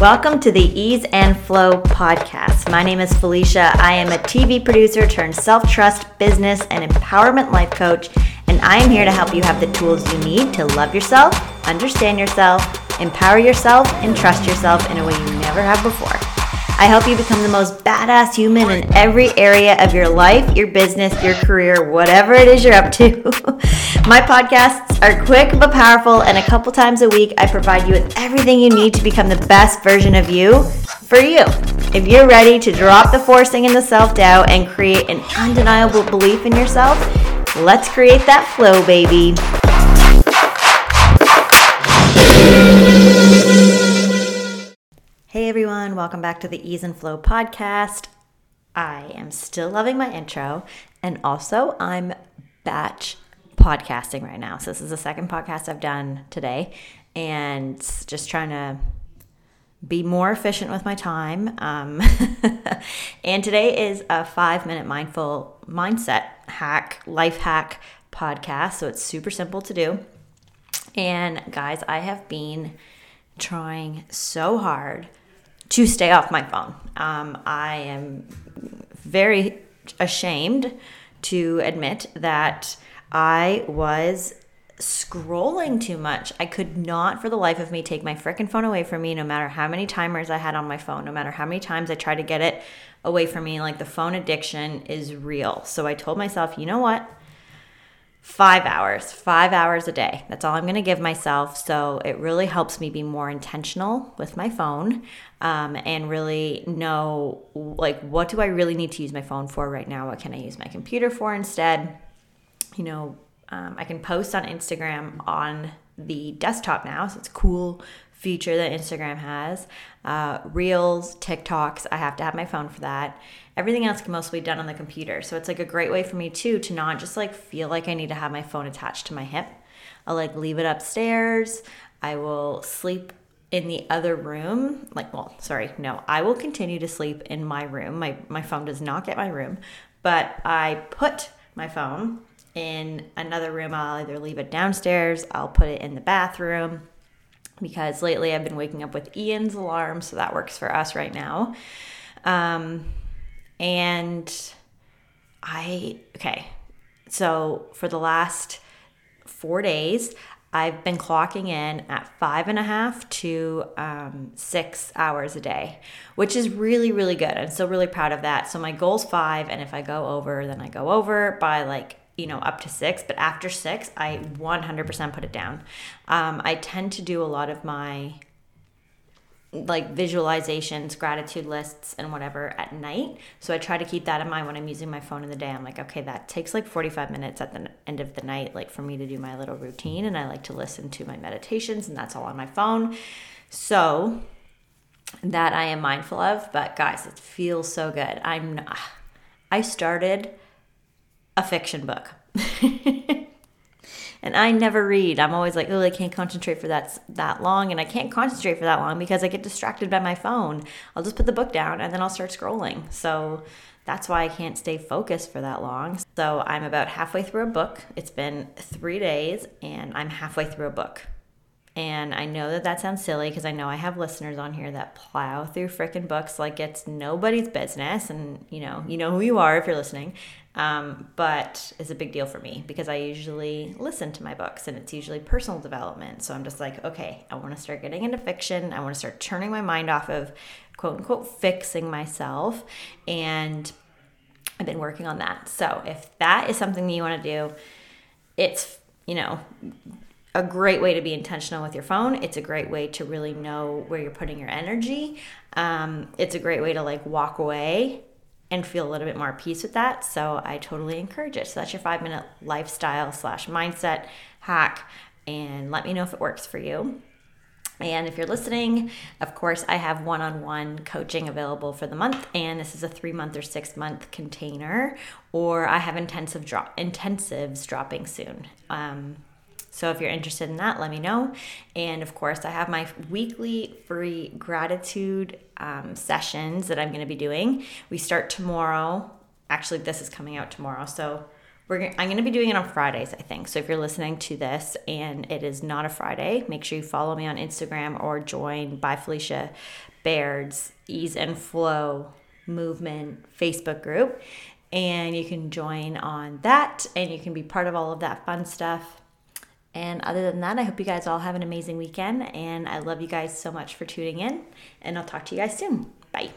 Welcome to the Ease and Flow podcast. My name is Felicia. I am a TV producer turned self-trust, business, and empowerment life coach, and I am here to help you have the tools you need to love yourself, understand yourself, empower yourself, and trust yourself in a way you never have before. I help you become the most badass human in every area of your life, your business, your career, whatever it is you're up to. My podcasts are quick but powerful, and a couple times a week I provide you with everything you need to become the best version of you for you. If you're ready to drop the forcing and the self-doubt and create an undeniable belief in yourself, let's create that flow, baby. Hey everyone, welcome back to the Ease and Flow podcast. I am still loving my intro, and also I'm batch podcasting right now. So this is the second podcast I've done today, and just trying to be more efficient with my time. And today is a 5-minute mindful mindset hack, life hack podcast. So it's super simple to do. And guys, I have been trying so hard to stay off my phone. I am very ashamed to admit that I was scrolling too much. I could not for the life of me take my frickin' phone away from me, no matter how many timers I had on my phone, no matter how many times I tried to get it away from me. Like, the phone addiction is real. So I told myself, you know what? 5 hours a day. That's all I'm going to give myself. So it really helps me be more intentional with my phone, and really know, like, what do I really need to use my phone for right now? What can I use my computer for instead? You know, I can post on Instagram on the desktop now. So it's a cool feature that Instagram has. Reels, TikToks, I have to have my phone for that. Everything else can mostly be done on the computer. So it's like a great way for me too to not just like feel like I need to have my phone attached to my hip. I'll like leave it upstairs. I will sleep in the other room. I will continue to sleep in my room. My phone does not get my room, but I put my phone in another room. I'll either leave it downstairs, I'll put it in the bathroom, because lately I've been waking up with Ian's alarm, so that works for us right now. So for the last 4 days, I've been clocking in at 5.5 to 6 hours a day, which is really, really good. I'm still really proud of that. So my goal's 5, and if I go over, then I go over by up to 6, but after 6, I 100% put it down. I tend to do a lot of my visualizations, gratitude lists, and whatever at night. So I try to keep that in mind when I'm using my phone in the day. I'm like, okay, that takes 45 minutes at the end of the night, for me to do my little routine. And I like to listen to my meditations, and that's all on my phone. So that I am mindful of. But guys, it feels so good. I started a fiction book. And I never read. I'm always I can't concentrate for that long. And I can't concentrate for that long because I get distracted by my phone. I'll just put the book down and then I'll start scrolling. So that's why I can't stay focused for that long. So I'm about halfway through a book. It's been 3 days and I'm halfway through a book. And I know that sounds silly because I know I have listeners on here that plow through freaking books like it's nobody's business. And you know who you are if you're listening. But it's a big deal for me because I usually listen to my books and it's usually personal development. So I'm just like, okay, I want to start getting into fiction. I want to start turning my mind off of quote unquote fixing myself. And I've been working on that. So if that is something that you want to do, it's, a great way to be intentional with your phone. It's a great way to really know where you're putting your energy. It's a great way to walk away and feel a little bit more at peace with that. So I totally encourage it. So that's your 5-minute lifestyle / mindset hack. And let me know if it works for you. And if you're listening, of course, I have one-on-one coaching available for the month. And this is a 3-month or 6-month container. Or I have intensives dropping soon. So if you're interested in that, let me know. And of course, I have my weekly free gratitude sessions that I'm going to be doing. We start tomorrow. Actually, this is coming out tomorrow. So I'm going to be doing it on Fridays, I think. So if you're listening to this and it is not a Friday, make sure you follow me on Instagram or join By Felicia Baird's Ease and Flow Movement Facebook group. And you can join on that and you can be part of all of that fun stuff. And other than that, I hope you guys all have an amazing weekend. And I love you guys so much for tuning in. And I'll talk to you guys soon. Bye.